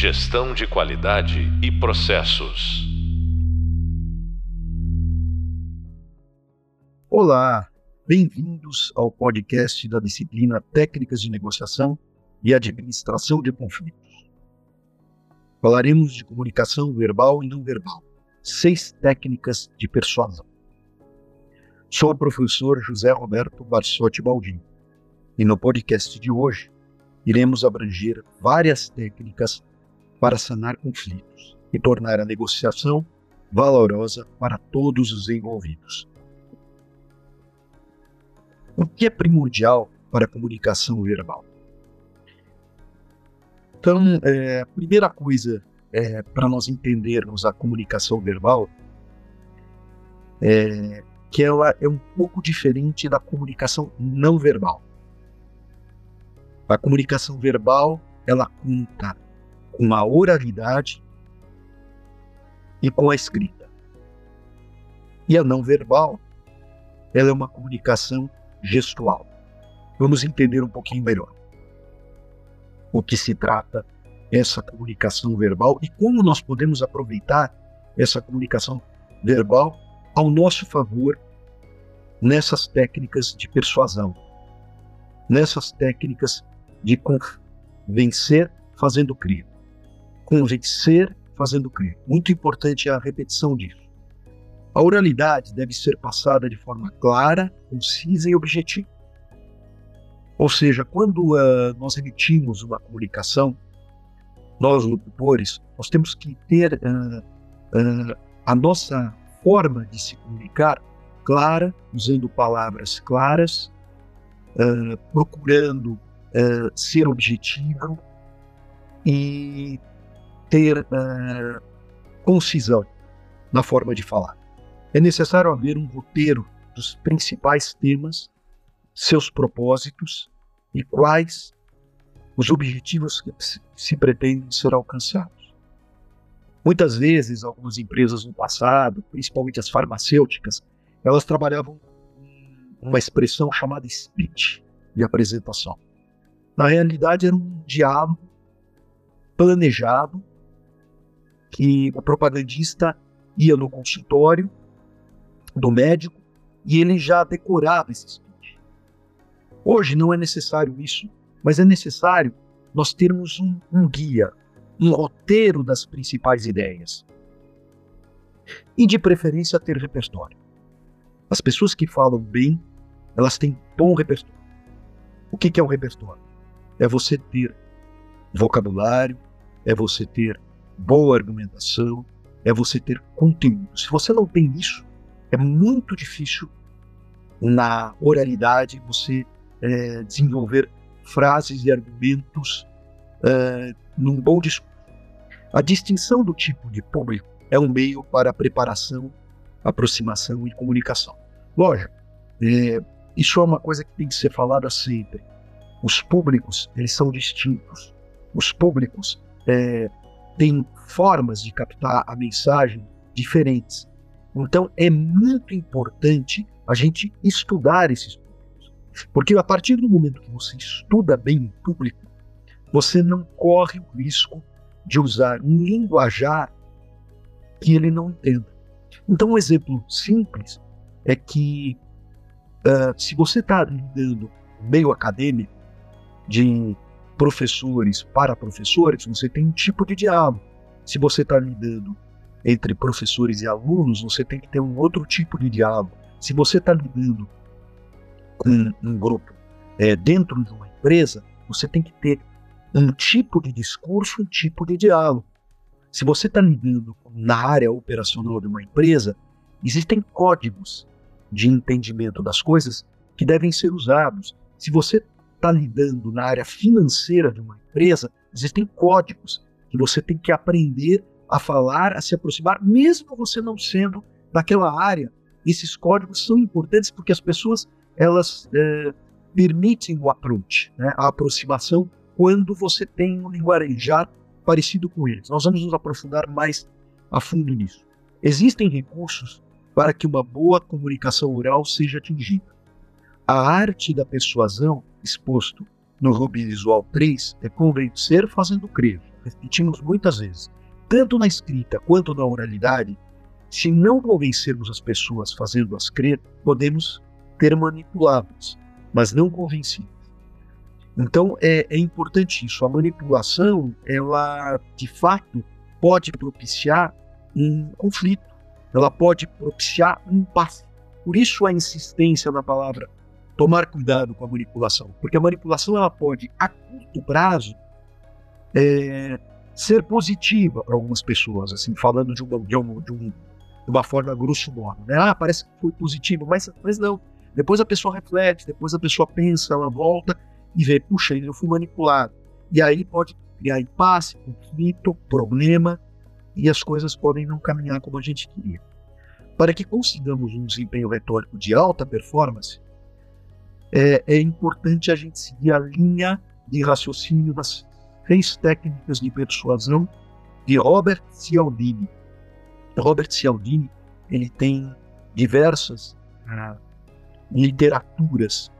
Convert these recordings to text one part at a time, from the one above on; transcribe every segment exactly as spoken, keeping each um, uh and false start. Gestão de qualidade e processos. Olá, bem-vindos ao podcast da disciplina Técnicas de Negociação e Administração de Conflitos. Falaremos de comunicação verbal e não verbal, seis técnicas de persuasão. Sou o professor José Roberto Barçotti Baldin e no podcast de hoje iremos abranger várias técnicas para sanar conflitos e tornar a negociação valorosa para todos os envolvidos. O que é primordial para a comunicação verbal? Então, é, a primeira coisa é, para nós entendermos a comunicação verbal é que ela é um pouco diferente da comunicação não verbal. A comunicação verbal, ela conta com a oralidade e com a escrita. E a não verbal, ela é uma comunicação gestual. Vamos entender um pouquinho melhor o que se trata essa comunicação verbal e como nós podemos aproveitar essa comunicação verbal ao nosso favor nessas técnicas de persuasão, nessas técnicas de convencer fazendo crer. Convencer fazendo crer. Muito importante a repetição disso. A oralidade deve ser passada de forma clara, concisa e objetiva. Ou seja, quando uh, nós emitimos uma comunicação, nós locutores, nós temos que ter uh, uh, a nossa forma de se comunicar clara, usando palavras claras, uh, procurando uh, ser objetivo e ter uh, concisão na forma de falar. É necessário haver um roteiro dos principais temas, seus propósitos e quais os objetivos que se pretendem ser alcançados. Muitas vezes, algumas empresas no passado, principalmente as farmacêuticas, elas trabalhavam uma expressão chamada speech, de apresentação. Na realidade, era um diálogo planejado que o propagandista ia no consultório do médico, e ele já decorava esse speech. Hoje não é necessário isso, mas é necessário nós termos um, um guia, um roteiro das principais ideias. E de preferência ter repertório. As pessoas que falam bem, elas têm bom repertório. O que, que é um repertório? É você ter vocabulário, é você ter boa argumentação, é você ter conteúdo. Se você não tem isso, é muito difícil na oralidade você é, desenvolver frases e argumentos é, num bom discurso. A distinção do tipo de público é um meio para preparação, aproximação e comunicação. Lógico, é, isso é uma coisa que tem que ser falada sempre. Os públicos, eles são distintos. Os públicos é, têm formas de captar a mensagem diferentes. Então, é muito importante a gente estudar esses públicos. Porque a partir do momento que você estuda bem o público, você não corre o risco de usar um linguajar que ele não entenda. Então, um exemplo simples é que uh, se você está lidando meio acadêmico, de professores para professores, você tem um tipo de diálogo. Se você está lidando entre professores e alunos, você tem que ter um outro tipo de diálogo. Se você está lidando com um grupo é, dentro de uma empresa, você tem que ter um tipo de discurso, um tipo de diálogo. Se você está lidando na área operacional de uma empresa, existem códigos de entendimento das coisas que devem ser usados. Se você está lidando na área financeira de uma empresa, existem códigos que você tem que aprender a falar, a se aproximar, mesmo você não sendo daquela área. Esses códigos são importantes porque as pessoas, elas é, permitem o approach, né, a aproximação, quando você tem um linguajar parecido com eles. Nós vamos nos aprofundar mais a fundo nisso. Existem recursos para que uma boa comunicação oral seja atingida. A arte da persuasão, exposto no Robert Cialdini três, é convencer fazendo crer. repetimos muitas vezes, tanto na escrita quanto na oralidade, se não convencermos as pessoas fazendo-as crer, podemos ter manipuláveis, mas não convencidas. Então é, é importante isso. A manipulação, ela de fato pode propiciar um conflito, ela pode propiciar um impasse. Por isso a insistência na palavra tomar cuidado com a manipulação, porque a manipulação ela pode, a curto prazo, é, ser positiva para algumas pessoas, assim, falando de uma, de uma, de um, de uma forma grosso modo, né? Ah, parece que foi positivo, mas, mas não. Depois a pessoa reflete, depois a pessoa pensa, ela volta e vê, puxa, eu fui manipulado. E aí pode criar impasse, conflito, problema, e as coisas podem não caminhar como a gente queria. Para que consigamos um desempenho retórico de alta performance, é, é importante a gente seguir a linha de raciocínio das seis técnicas de persuasão de Robert Cialdini. Robert Cialdini, ele tem diversas ah, literaturas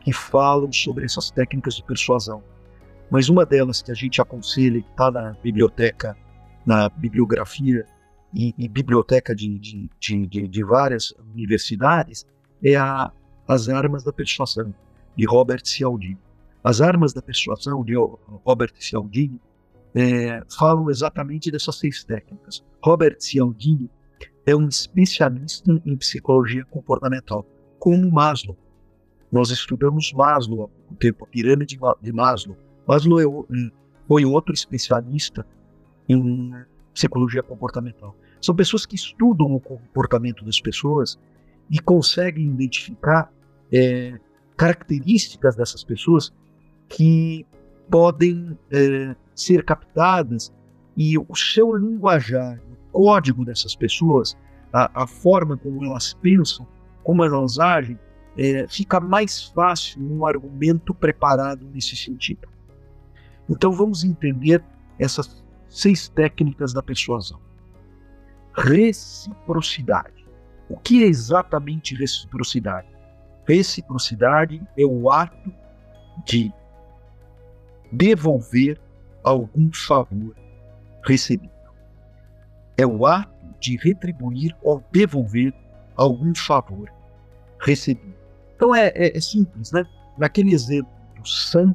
que falam sobre essas técnicas de persuasão. Mas uma delas que a gente aconselha, que está na biblioteca, na bibliografia e, e biblioteca de, de, de, de várias universidades, é a, As Armas da Persuasão, de Robert Cialdini. As Armas da Persuasão, de Robert Cialdini, é, falam exatamente dessas seis técnicas. Robert Cialdini é um especialista em psicologia comportamental, como Maslow. Nós estudamos Maslow há pouco tempo, a pirâmide de Maslow. Maslow é, foi outro especialista em psicologia comportamental. São pessoas que estudam o comportamento das pessoas e conseguem identificar é, características dessas pessoas que podem é, ser captadas, e o seu linguajar, o código dessas pessoas, a, a forma como elas pensam, como elas agem, é, fica mais fácil um argumento preparado nesse sentido. Então vamos entender essas seis técnicas da persuasão. Reciprocidade. O que é exatamente reciprocidade? Reciprocidade é o ato de devolver algum favor recebido. É o ato de retribuir ou devolver algum favor recebido. Então é, é, é simples, né? Naquele exemplo do Sam,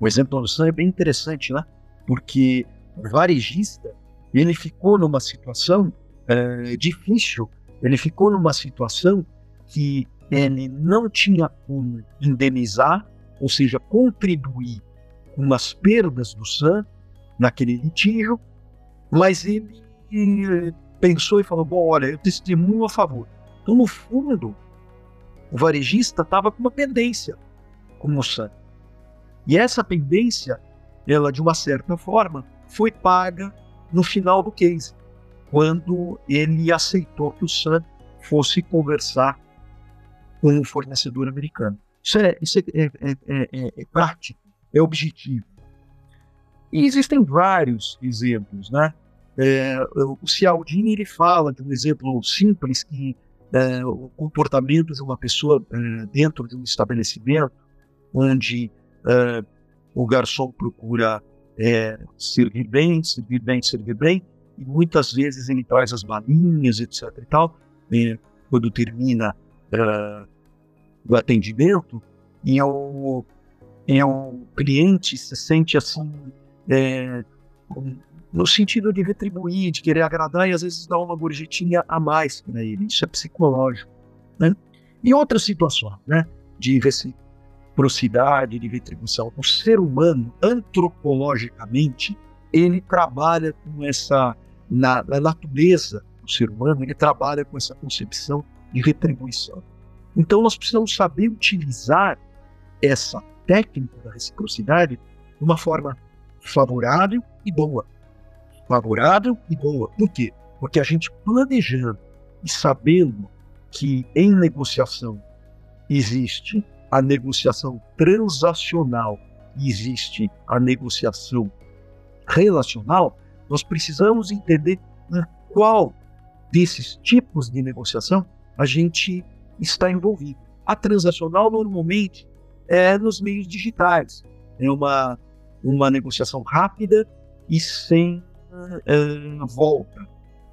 o exemplo do Sam é bem interessante, né? Porque o varejista, ele ficou numa situação é, difícil, ele ficou numa situação que ele não tinha como indenizar, ou seja, contribuir com as perdas do Sam naquele litígio, mas ele, ele pensou e falou, bom, olha, eu testemunho a favor. Então, no fundo, o varejista estava com uma pendência com o Sam. E essa pendência, ela, de uma certa forma, foi paga no final do case, quando ele aceitou que o Sam fosse conversar com um fornecedor americano. Isso é, isso é, é, é, é, é prático, é objetivo. E existem vários exemplos, né? É, o Cialdini, ele fala de um exemplo simples, que é, o comportamento de uma pessoa é, dentro de um estabelecimento, onde é, o garçom procura é, servir bem, servir bem, servir bem, e muitas vezes ele traz as balinhas, etcétera e tal, é, quando termina Uh, do atendimento, e o, e o cliente se sente assim, é, no sentido de retribuir, de querer agradar, e às vezes dá uma gorjetinha a mais para ele. Isso é psicológico, né? E outras situações, né, de reciprocidade, de retribuição. O ser humano, antropologicamente, ele trabalha com essa, na, na natureza do ser humano, ele trabalha com essa concepção de retribuição. Então nós precisamos saber utilizar essa técnica da reciprocidade de uma forma favorável e boa. Favorável e boa. Por quê? Porque a gente planejando e sabendo que em negociação existe a negociação transacional e existe a negociação relacional, nós precisamos entender em qual desses tipos de negociação a gente está envolvido. A transacional normalmente é nos meios digitais, é uma uma negociação rápida e sem uh, volta.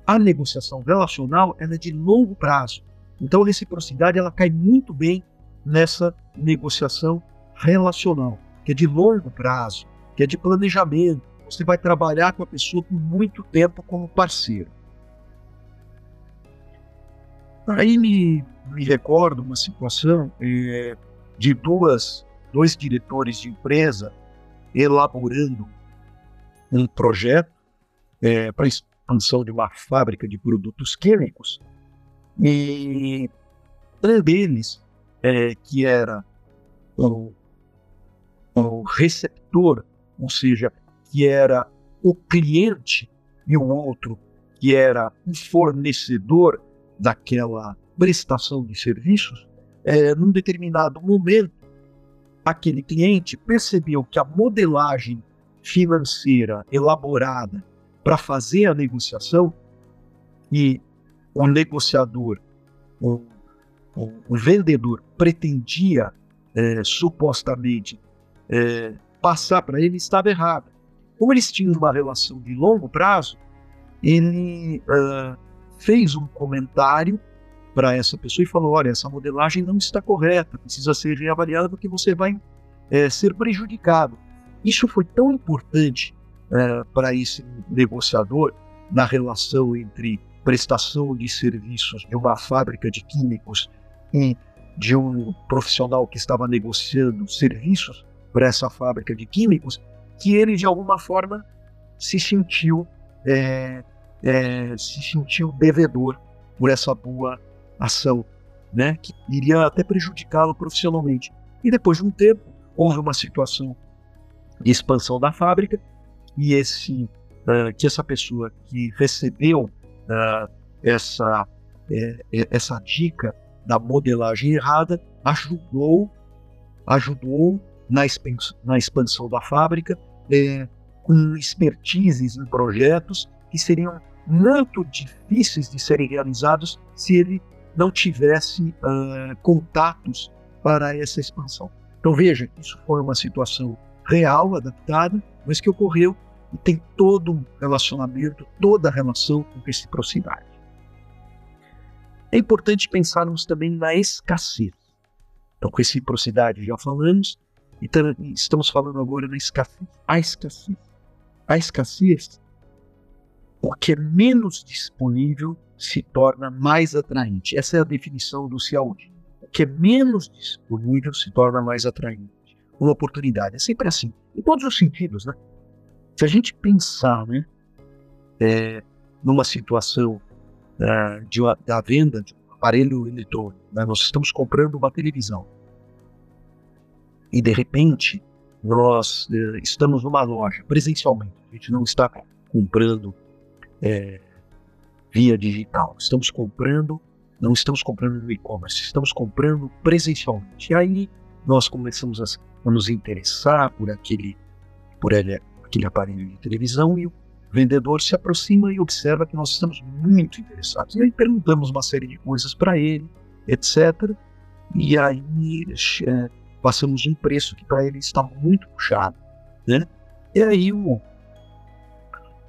A negociação relacional, ela é de longo prazo. Então, a reciprocidade, ela cai muito bem nessa negociação relacional, que é de longo prazo, que é de planejamento. Você vai trabalhar com a pessoa por muito tempo como parceiro. Aí me, me recordo uma situação é, de duas, dois diretores de empresa elaborando um projeto é, para expansão de uma fábrica de produtos químicos. E um deles, é, que era o, o receptor, ou seja, que era o cliente, e o outro, que era o fornecedor daquela prestação de serviços, é, num determinado momento, aquele cliente percebeu que a modelagem financeira elaborada para fazer a negociação, e o negociador, o, o, o vendedor pretendia é, supostamente é, passar para ele, estava errado. Como eles tinham uma relação de longo prazo, ele uh, fez um comentário para essa pessoa e falou: olha, essa modelagem não está correta, precisa ser reavaliada porque você vai é, ser prejudicado. Isso foi tão importante é, para esse negociador na relação entre prestação de serviços de uma fábrica de químicos e de um profissional que estava negociando serviços para essa fábrica de químicos, que ele de alguma forma se sentiu é, é, se sentiu devedor por essa boa ação, né, que iria até prejudicá-lo profissionalmente. E depois de um tempo, houve uma situação de expansão da fábrica, e esse, uh, que essa pessoa que recebeu uh, essa, uh, essa dica da modelagem errada ajudou, ajudou na expansão, na expansão da fábrica, é, com expertises em projetos que seriam muito difíceis de serem realizados se ele não tivesse uh, contatos para essa expansão. Então veja, isso foi uma situação real, adaptada, mas que ocorreu e tem todo um relacionamento, toda a relação com reciprocidade. É importante pensarmos também na escassez. Então, reciprocidade já falamos, então, estamos falando agora na escassez. A escassez. A escassez, o que é menos disponível se torna mais atraente. Essa é a definição do Cialdini. O que é menos disponível se torna mais atraente. Uma oportunidade. É sempre assim. Em todos os sentidos, né? Se a gente pensar, né, é, numa situação da, de uma, da venda de um aparelho eletrônico, né? Nós estamos comprando uma televisão. E, de repente, nós eh, estamos numa loja, presencialmente. A gente não está comprando eh, via digital. Estamos comprando, não estamos comprando no e-commerce, estamos comprando presencialmente. E aí nós começamos a, a nos interessar por, aquele, por ele, aquele aparelho de televisão, e o vendedor se aproxima e observa que nós estamos muito interessados. E aí perguntamos uma série de coisas para ele, etcétera. E aí... Eh, passamos um preço que para ele está muito puxado, né? E aí o,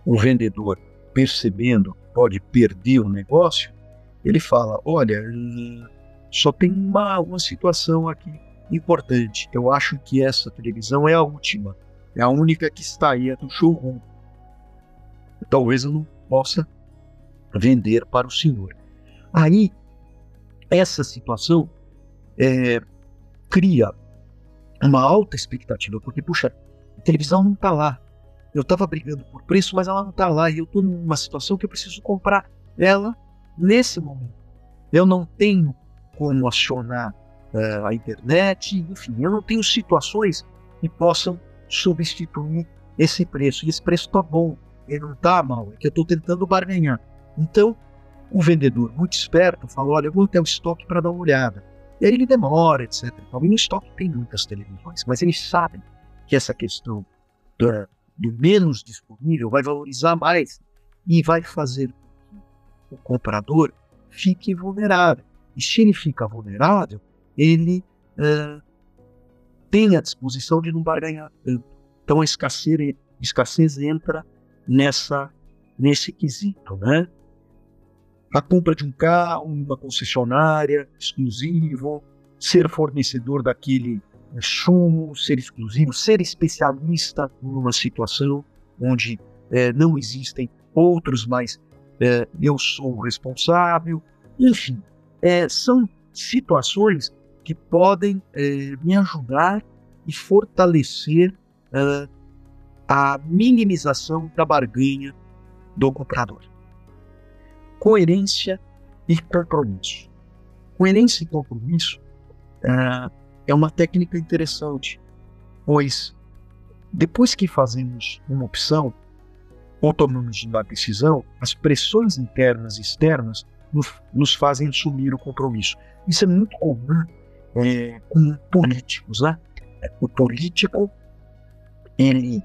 o vendedor, percebendo que pode perder o negócio, ele fala: olha, só tem uma, uma situação aqui importante. Eu acho que essa televisão é a última, é a única que está aí, é do showroom. Talvez eu não possa vender para o senhor. Aí, essa situação é, cria uma alta expectativa, porque, puxa, a televisão não está lá. Eu estava brigando por preço, mas ela não está lá, e eu estou numa situação que eu preciso comprar ela nesse momento. Eu não tenho como acionar uh, a internet, enfim, eu não tenho situações que possam substituir esse preço. E esse preço está bom, ele não está mal, é que eu estou tentando barganhar. Então, o vendedor, muito esperto, falou: olha, eu vou até o estoque para dar uma olhada. E aí ele demora, etcétera. Talvez no estoque tem muitas televisões, mas eles sabem que essa questão do, do menos disponível vai valorizar mais e vai fazer com que o comprador fique vulnerável. E se ele fica vulnerável, ele uh, tem a disposição de não barganhar tanto. Então a escassez, escassez entra nessa, nesse quesito, né? A compra de um carro, uma concessionária, exclusivo, ser fornecedor daquele chumbo, ser exclusivo, ser especialista numa situação onde é, não existem outros, mas é, eu sou o responsável. Enfim, é, são situações que podem é, me ajudar e fortalecer é, a minimização da barganha do comprador. Coerência e compromisso. Coerência e compromisso uh, é uma técnica interessante, pois depois que fazemos uma opção ou tomamos uma decisão, as pressões internas e externas nos, nos fazem assumir o compromisso. Isso é muito comum é, com políticos, né? O político, ele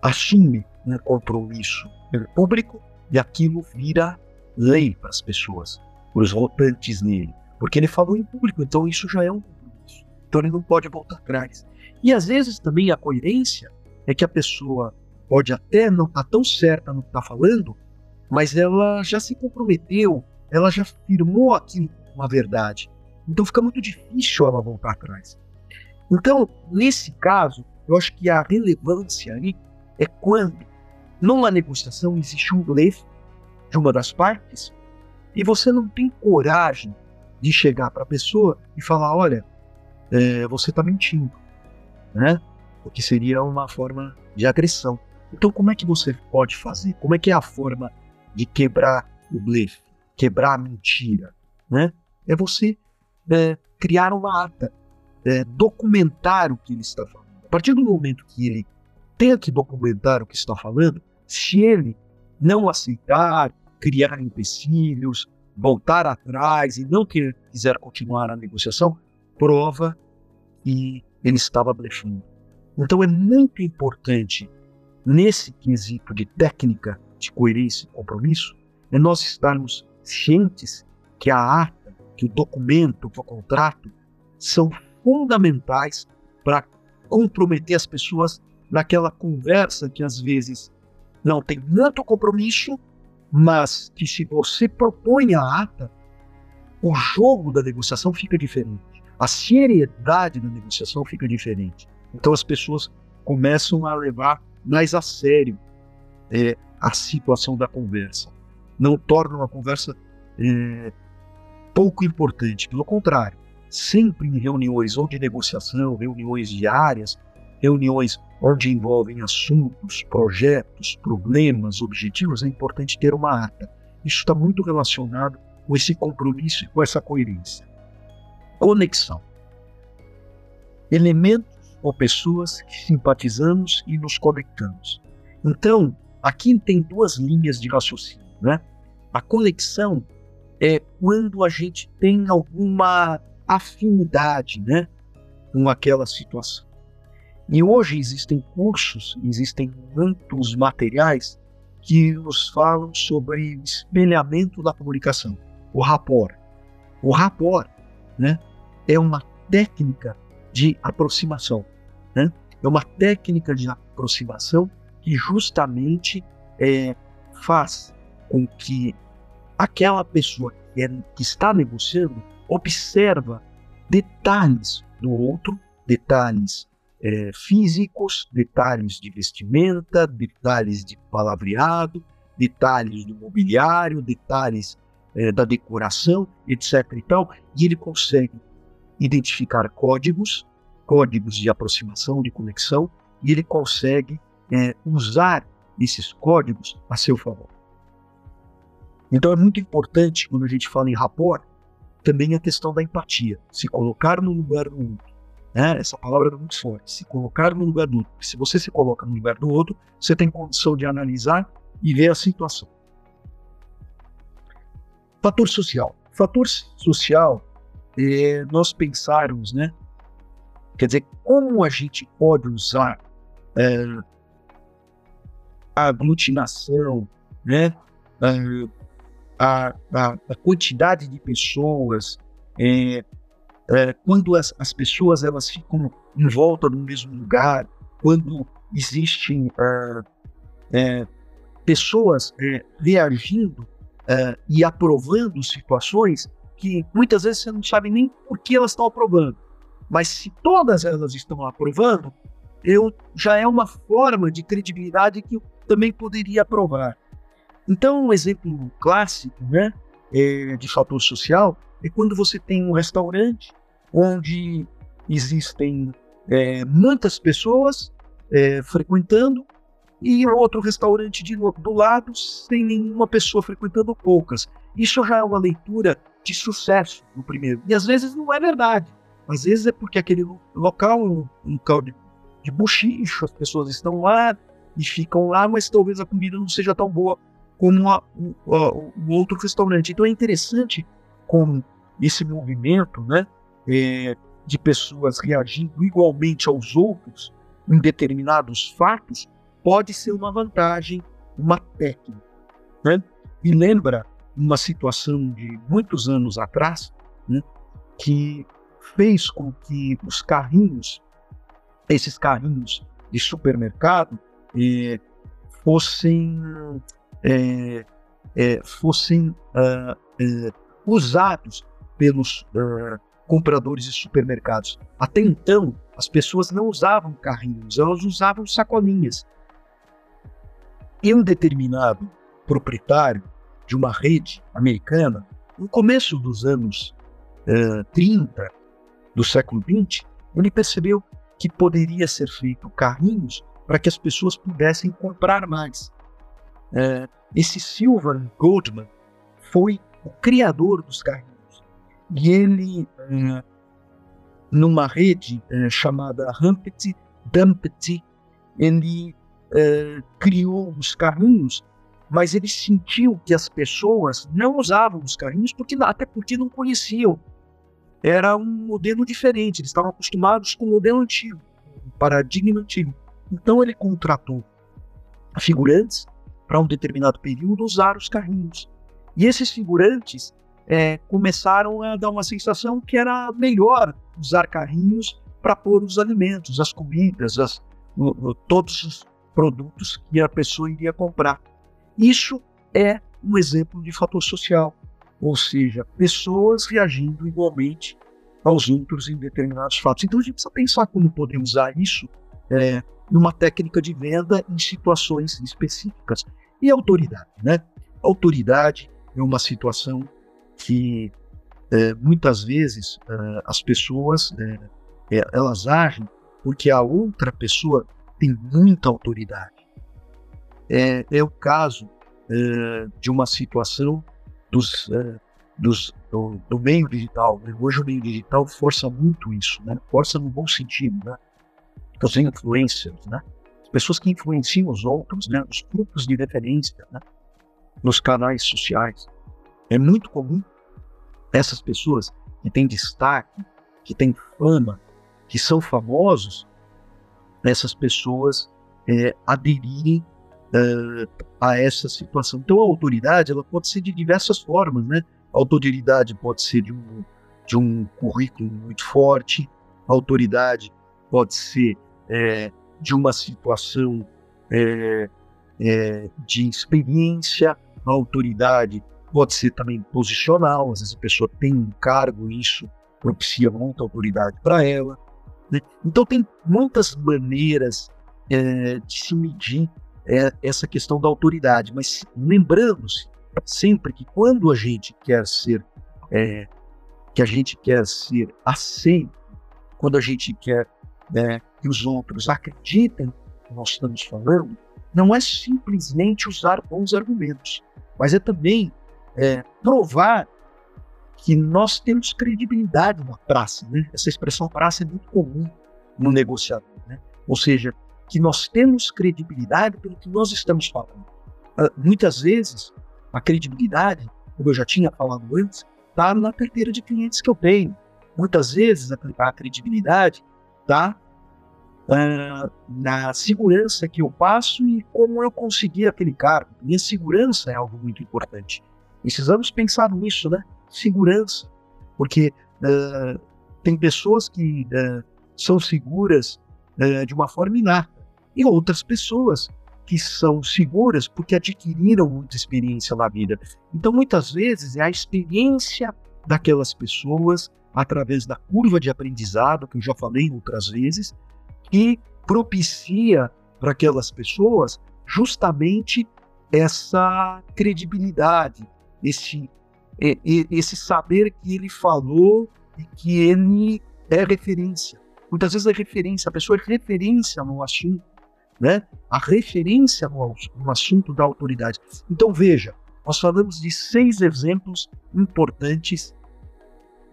assume um compromisso pelo público e aquilo vira lei para as pessoas, para os votantes nele, porque ele falou em público, então isso já é um compromisso, então ele não pode voltar atrás. E às vezes também a coerência é que a pessoa pode até não estar tão certa no que está falando, mas ela já se comprometeu, ela já firmou aquilo como a verdade, então fica muito difícil ela voltar atrás. Então, nesse caso, eu acho que a relevância aí é quando numa negociação existe um blefe de uma das partes e você não tem coragem de chegar para a pessoa e falar, olha, é, você está mentindo, né? Porque seria uma forma de agressão. Então, como é que você pode fazer? Como é que é a forma de quebrar o blefe, quebrar a mentira, né? É você é, criar uma ata, é, documentar o que ele está falando. A partir do momento que ele tem que documentar o que está falando, se ele não aceitar, criar empecilhos, voltar atrás e não quiser continuar a negociação, prova que ele estava blefando. Então é muito importante, nesse quesito de técnica de coerência e compromisso, é nós estarmos cientes que a ata, que o documento, que o contrato são fundamentais para comprometer as pessoas naquela conversa que às vezes não tem muito compromisso, mas que se você propõe a ata, o jogo da negociação fica diferente, a seriedade da negociação fica diferente. Então as pessoas começam a levar mais a sério é, a situação da conversa, não tornam a conversa é, pouco importante, pelo contrário. Sempre em reuniões ou de negociação, reuniões diárias, reuniões onde envolvem assuntos, projetos, problemas, objetivos, é importante ter uma ata. Isso está muito relacionado com esse compromisso e com essa coerência. Conexão. Elementos ou pessoas que simpatizamos e nos conectamos. Então, aqui tem duas linhas de raciocínio, né? A conexão é quando a gente tem alguma afinidade, né, com aquela situação. E hoje existem cursos, existem muitos materiais que nos falam sobre o espelhamento da comunicação, o rapport. O rapport, né, é uma técnica de aproximação, né? É uma técnica de aproximação que justamente é, faz com que aquela pessoa que, é, que está negociando observa detalhes do outro, detalhes é, físicos, detalhes de vestimenta, detalhes de palavreado, detalhes do mobiliário, detalhes é, da decoração, etcétera. E tal, e ele consegue identificar códigos, códigos de aproximação, de conexão, e ele consegue é, usar esses códigos a seu favor. Então é muito importante, quando a gente fala em rapport, também a questão da empatia, se colocar no lugar do outro, né? Essa palavra é muito forte, se colocar no lugar do outro. Se você se coloca no lugar do outro, você tem condição de analisar e ver a situação. Fator social. Fator social é nós pensarmos, né? Quer dizer, como a gente pode usar é, a aglutinação, né? É, A, a, a quantidade de pessoas, é, é, quando as, as pessoas elas ficam em volta do mesmo lugar, quando existem uh, é, pessoas é, reagindo uh, e aprovando situações que muitas vezes você não sabe nem por que elas estão aprovando. Mas se todas elas estão aprovando, eu, já é uma forma de credibilidade que eu também poderia aprovar. Então, um exemplo clássico, né, é, de fator social é quando você tem um restaurante onde existem é, muitas pessoas é, frequentando e outro restaurante de, do lado sem nenhuma pessoa frequentando ou poucas. Isso já é uma leitura de sucesso no primeiro. E às vezes não é verdade. Às vezes é porque aquele local é um local de, de buchicho, as pessoas estão lá e ficam lá, mas talvez a comida não seja tão boa como a, o, a, o outro restaurante. Então é interessante como esse movimento, né, é, de pessoas reagindo igualmente aos outros em determinados fatos pode ser uma vantagem, uma técnica, né? Me lembra uma situação de muitos anos atrás, né, que fez com que os carrinhos, esses carrinhos de supermercado, eh, fossem, eh, eh, fossem uh, uh, usados pelos uh, compradores de supermercados. Até então, as pessoas não usavam carrinhos, elas usavam sacolinhas. E um determinado proprietário de uma rede americana, no começo dos anos uh, trinta, do século vinte, ele percebeu que poderia ser feito carrinhos para que as pessoas pudessem comprar mais. É, esse Silver Goldman foi o criador dos carrinhos. E ele, é, numa rede é, chamada Humpty Dumpty, ele é, criou os carrinhos, mas ele sentiu que as pessoas não usavam os carrinhos, porque, até porque não conheciam. Era um modelo diferente, eles estavam acostumados com o modelo antigo, o paradigma antigo. Então ele contratou figurantes para um determinado período usar os carrinhos. E esses figurantes é, começaram a dar uma sensação que era melhor usar carrinhos para pôr os alimentos, as comidas, as, o, o, todos os produtos que a pessoa iria comprar. Isso é um exemplo de fator social. Ou seja, pessoas reagindo igualmente aos outros em determinados fatos. Então a gente precisa pensar como podemos usar isso é, numa técnica de venda em situações específicas. E autoridade, né? Autoridade é uma situação que é, muitas vezes é, as pessoas é, é, elas agem porque a outra pessoa tem muita autoridade. É, é o caso é, de uma situação Dos, uh, dos, do, do meio digital. Hoje o meio digital força muito isso, né? Força no bom sentido, né? Os influencers, né? As pessoas que influenciam os outros, né? Os grupos de referência, né? Nos canais sociais. É muito comum essas pessoas que têm destaque, que têm fama, que são famosos, essas pessoas é, aderirem Uh, a essa situação. Então a autoridade ela pode ser de diversas formas, né? A autoridade pode ser de um, de um currículo muito forte, a autoridade pode ser é, de uma situação é, é, de experiência, a autoridade pode ser também posicional, às vezes a pessoa tem um cargo e isso propicia muita autoridade para ela, né? Então tem muitas maneiras é, de se medir é essa questão da autoridade, mas lembrando-se sempre que quando a gente quer ser é, que a gente quer ser aceito, quando a gente quer é, que os outros acreditem que nós estamos falando, não é simplesmente usar bons argumentos, mas é também é, provar que nós temos credibilidade na praça, né? Essa expressão praça é muito comum no negociador, né? Ou seja, que nós temos credibilidade pelo que nós estamos falando. Muitas vezes, a credibilidade, como eu já tinha falado antes, está na carteira de clientes que eu tenho. Muitas vezes, a credibilidade está uh, na segurança que eu passo e como eu consegui aquele cargo. E a segurança é algo muito importante. Precisamos pensar nisso, né? Segurança. Porque uh, tem pessoas que uh, são seguras é, de uma forma inata. E outras pessoas que são seguras porque adquiriram muita experiência na vida. Então, muitas vezes, é a experiência daquelas pessoas, através da curva de aprendizado, que eu já falei outras vezes, que propicia para aquelas pessoas justamente essa credibilidade, esse, esse saber que ele falou e que ele é referência. Muitas vezes é referência, a pessoa é referência no assunto, né? A referência no, no assunto da autoridade. Então, veja, nós falamos de seis exemplos importantes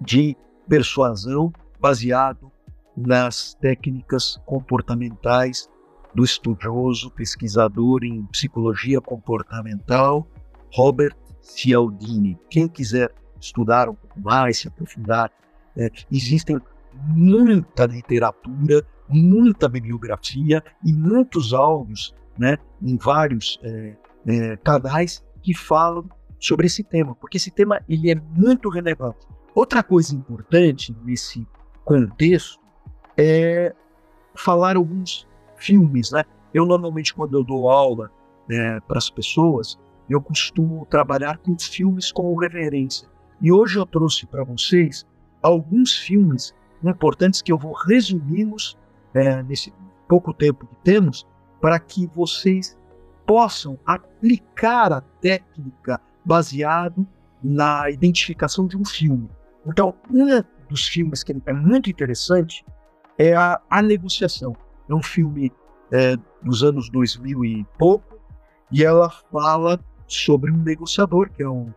de persuasão baseado nas técnicas comportamentais do estudioso, pesquisador em psicologia comportamental, Robert Cialdini. Quem quiser estudar um pouco mais, se aprofundar, é, existem muita literatura, muita bibliografia e muitos áudios, né, em vários é, é, canais que falam sobre esse tema, porque esse tema ele é muito relevante. Outra coisa importante nesse contexto é falar alguns filmes, né? Eu normalmente, quando eu dou aula é, para as pessoas, eu costumo trabalhar com filmes como referência. E hoje eu trouxe para vocês alguns filmes importantes que eu vou resumi-los é, nesse pouco tempo que temos, para que vocês possam aplicar a técnica baseado na identificação de um filme. Então, um dos filmes que é muito interessante é a, a Negociação. É um filme é, dos anos dois mil e pouco, e ela fala sobre um negociador, que é, um,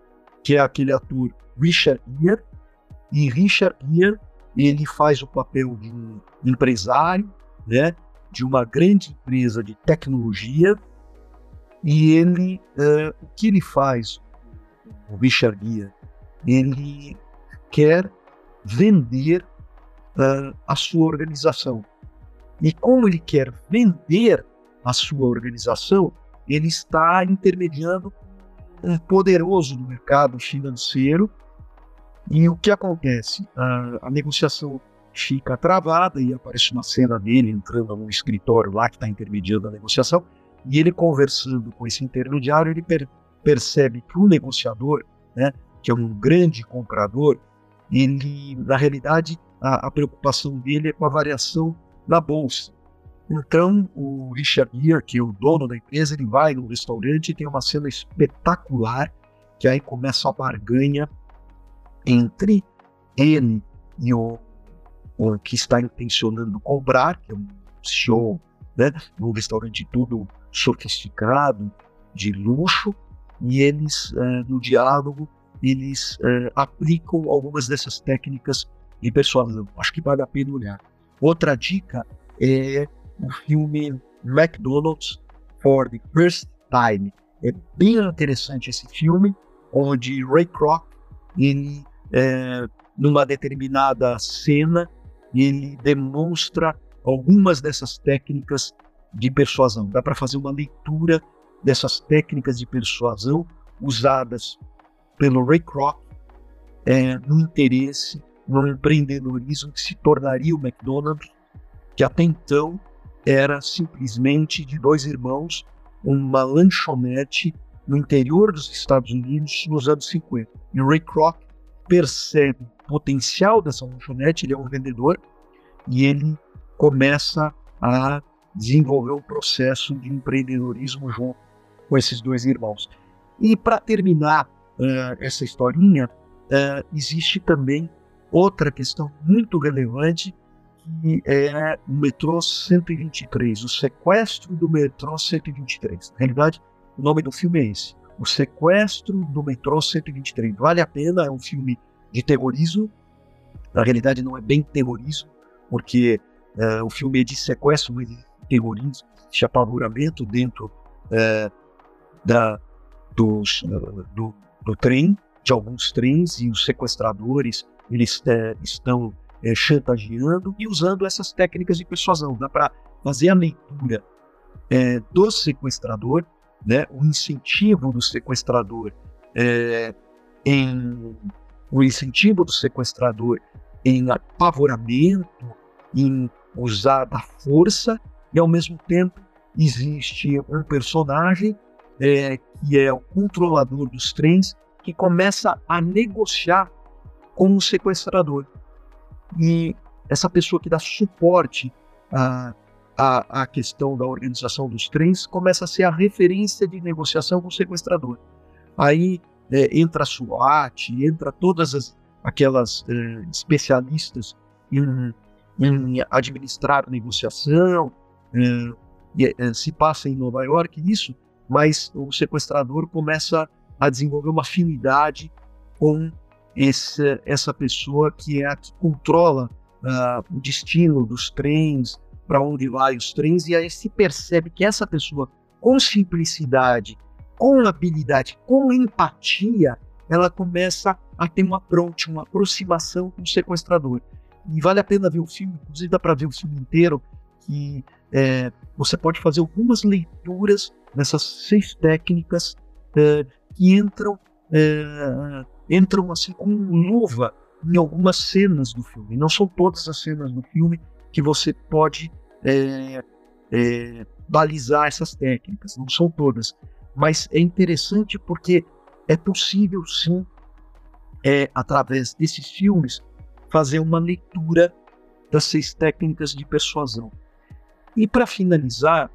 que é aquele ator Richard Gere, e Richard Gere, ele faz o papel de um empresário, né, de uma grande empresa de tecnologia, e ele, é, o que ele faz, o Richard Gere, ele quer vender uh, a sua organização. E como ele quer vender a sua organização, ele está intermediando um poderoso do mercado financeiro. E o que acontece? Uh, a negociação fica travada e aparece uma cena dele entrando num escritório lá que está intermediando a negociação. E ele conversando com esse intermediário, ele per- percebe que o negociador, né, que é um grande comprador, ele, na realidade, a, a preocupação dele é com a variação na bolsa. Então, o Richard Gere, que é o dono da empresa, ele vai no restaurante e tem uma cena espetacular, que aí começa a barganha entre ele e o, o que está intencionando comprar, que é um show, né, um restaurante tudo sofisticado, de luxo, e eles, uh, no diálogo, eles uh, aplicam algumas dessas técnicas de persuasão. Acho que vale a pena olhar. Outra dica é o filme McDonald's for the First Time. É bem interessante esse filme, onde Ray Kroc, ele, é, numa determinada cena, ele demonstra algumas dessas técnicas de persuasão. Dá para fazer uma leitura dessas técnicas de persuasão usadas pelo Ray Kroc é, no interesse, no empreendedorismo que se tornaria o McDonald's, que até então era simplesmente de dois irmãos, uma lanchonete no interior dos Estados Unidos nos anos cinquenta. E o Ray Kroc percebe o potencial dessa lanchonete, ele é um vendedor, e ele começa a desenvolver um processo de empreendedorismo junto com esses dois irmãos. E para terminar Uh, essa historinha, uh, existe também outra questão muito relevante, que é o metrô cento e vinte e três, o sequestro do metrô cento e vinte e três. Na realidade, o nome do filme é esse, o sequestro do metrô cento e vinte e três. Vale a pena, é um filme de terrorismo, na realidade não é bem terrorismo, porque uh, o filme é de sequestro, mas de terrorismo, de apavoramento dentro uh, da, dos, uh, do do trem, de alguns trens, e os sequestradores, eles é, estão é, chantageando e usando essas técnicas de persuasão. Dá para fazer a leitura é, do sequestrador, né, o incentivo do sequestrador é, em o incentivo do sequestrador em apavoramento, em usar da força, e ao mesmo tempo existe um personagem é, que é o controlador dos trens, que começa a negociar com o sequestrador. E essa pessoa que dá suporte à, à, à questão da organização dos trens começa a ser a referência de negociação com o sequestrador. Aí é, entra a SWAT, entra todas as, aquelas é, especialistas em, em administrar negociação, é, é, se passa em Nova York, isso, mas o sequestrador começa a desenvolver uma afinidade com esse, essa pessoa que é a que controla uh, o destino dos trens, para onde vai os trens, e aí se percebe que essa pessoa, com simplicidade, com habilidade, com empatia, ela começa a ter uma approach, uma aproximação com o sequestrador. E vale a pena ver o filme, inclusive dá para ver o filme inteiro, que é, você pode fazer algumas leituras dessas seis técnicas é, que entram, é, entram assim como luva em algumas cenas do filme. Não são todas as cenas do filme que você pode é, é, balizar essas técnicas, não são todas. Mas é interessante porque é possível, sim, é, através desses filmes, fazer uma leitura das seis técnicas de persuasão. E para finalizar,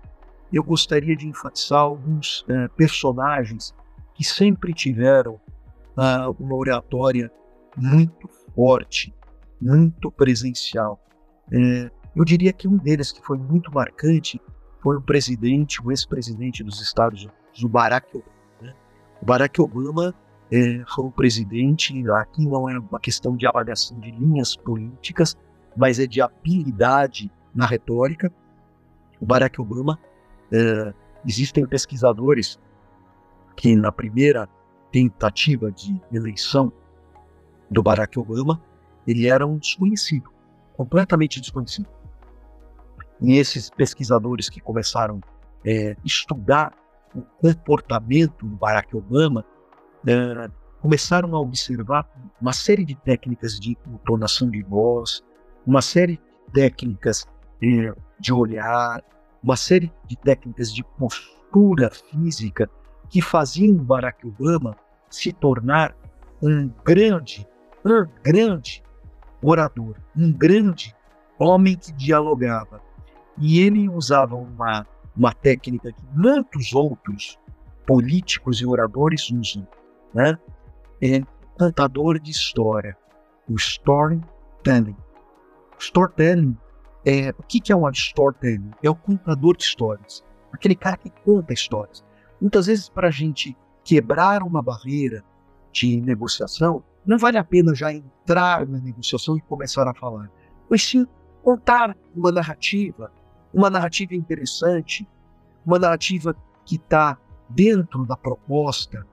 eu gostaria de enfatizar alguns é, personagens que sempre tiveram ah, uma oratória muito forte, muito presencial. É, eu diria que um deles que foi muito marcante foi o presidente, o ex-presidente dos Estados Unidos, o Barack Obama. Né? O Barack Obama é, foi um presidente, aqui não é uma questão de avaliação de linhas políticas, mas é de habilidade na retórica. O Barack Obama, é, existem pesquisadores que na primeira tentativa de eleição do Barack Obama, ele era um desconhecido, completamente desconhecido. E esses pesquisadores que começaram a é, estudar o comportamento do Barack Obama, né, começaram a observar uma série de técnicas de entonação de voz, uma série de técnicas eh, de olhar, uma série de técnicas de postura física que faziam o Barack Obama se tornar um grande, um grande orador, um grande homem que dialogava. E ele usava uma uma técnica que muitos outros políticos e oradores usam, né? É contador de história, o storytelling. Storytelling, é, o que é um storytelling? É o contador de histórias, aquele cara que conta histórias. Muitas vezes, para a gente quebrar uma barreira de negociação, não vale a pena já entrar na negociação e começar a falar, mas sim contar uma narrativa, uma narrativa interessante, uma narrativa que está dentro da proposta,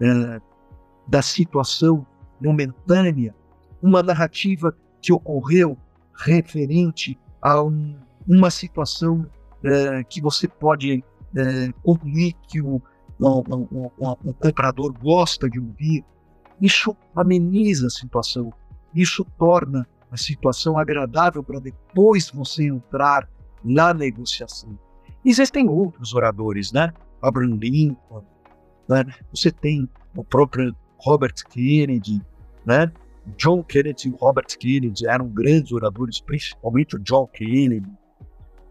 é, da situação momentânea, uma narrativa que ocorreu referente a um, uma situação é, que você pode é, concluir que o, o, o, o, o comprador gosta de ouvir. Isso ameniza a situação, isso torna a situação agradável para depois você entrar na negociação. Existem outros oradores, né? Abraham Lincoln, né? Você tem o próprio Robert Kennedy, né? John Kennedy e Robert Kennedy eram grandes oradores, principalmente o John Kennedy.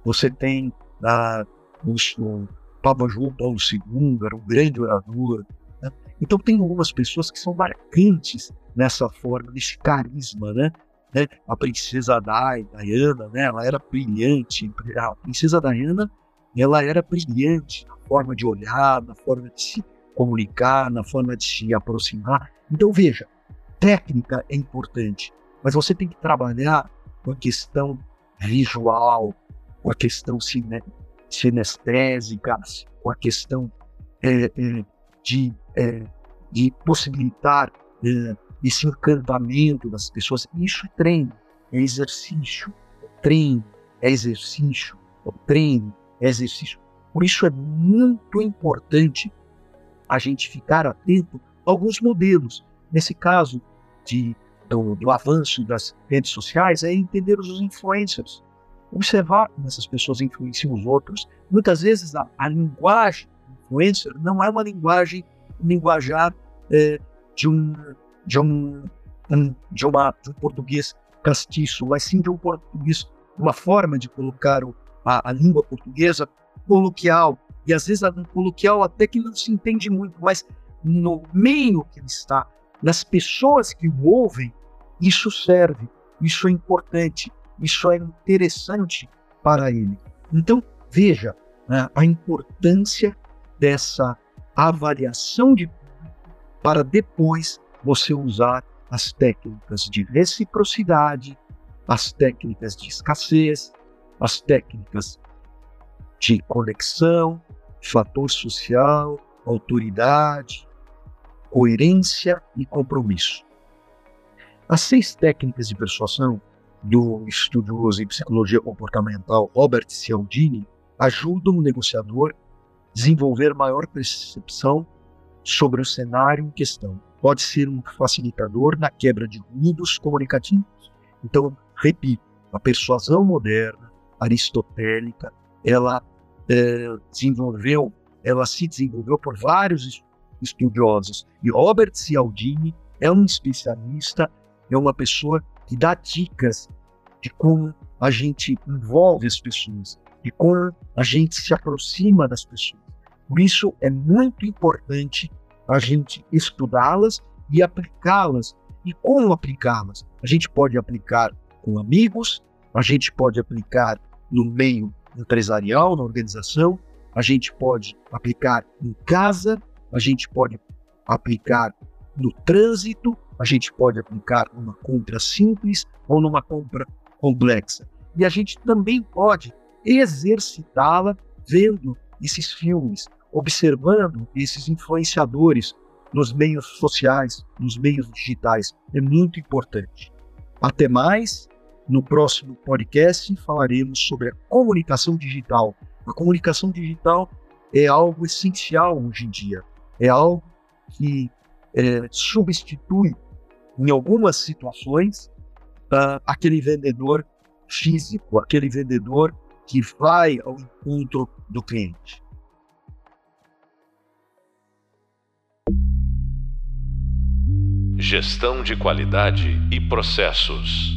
Você tem ah, o, o Papa João Paulo segundo, era um grande orador. Né? Então tem algumas pessoas que são marcantes nessa forma, nesse carisma, né? Né? A princesa Diana, né? Ela era brilhante. A princesa Diana, ela era brilhante na forma de olhar, na forma de se comunicar, na forma de se aproximar. Então veja, técnica é importante, mas você tem que trabalhar com a questão visual, com a questão cine- cinestésica, com a questão é, é, de, é, de possibilitar é, esse encantamento das pessoas. Isso é treino, é exercício, é treino, é exercício, é treino, é exercício. Por isso é muito importante a gente ficar atento a alguns modelos. Nesse caso de, do, do avanço das redes sociais, é entender os influencers. observar como essas pessoas influenciam os outros. Muitas vezes a, a linguagem influencer não é uma linguagem, um linguajar eh, de, um, de, um, de, uma, de um português castiço, mas sim de um português, uma forma de colocar o, a, a língua portuguesa coloquial, e às vezes a coloquial até que não se entende muito, mas no meio que ele está, nas pessoas que o ouvem, isso serve, isso é importante, isso é interessante para ele. Então, veja, né, a importância dessa avaliação de público para depois você usar as técnicas de reciprocidade, as técnicas de escassez, as técnicas de conexão, fator social, autoridade, coerência e compromisso. As seis técnicas de persuasão do estudioso em psicologia comportamental Robert Cialdini ajudam o negociador a desenvolver maior percepção sobre o cenário em questão. Pode ser um facilitador na quebra de ruídos comunicativos. Então, repito, a persuasão moderna, aristotélica, ela eh, desenvolveu, ela se desenvolveu por vários estudiosos. E Robert Cialdini é um especialista, é uma pessoa que dá dicas de como a gente envolve as pessoas, de como a gente se aproxima das pessoas. Por isso é muito importante a gente estudá-las e aplicá-las. E como aplicá-las? A gente pode aplicar com amigos, a gente pode aplicar no meio empresarial, na organização, a gente pode aplicar em casa, a gente pode aplicar no trânsito, a gente pode aplicar numa compra simples ou numa compra complexa. E a gente também pode exercitá-la vendo esses filmes, observando esses influenciadores nos meios sociais, nos meios digitais. É muito importante. Até mais. No próximo podcast falaremos sobre a comunicação digital. A comunicação digital é algo essencial hoje em dia. É algo que é, substitui em algumas situações uh, aquele vendedor físico, aquele vendedor que vai ao encontro do cliente. Gestão de qualidade e processos.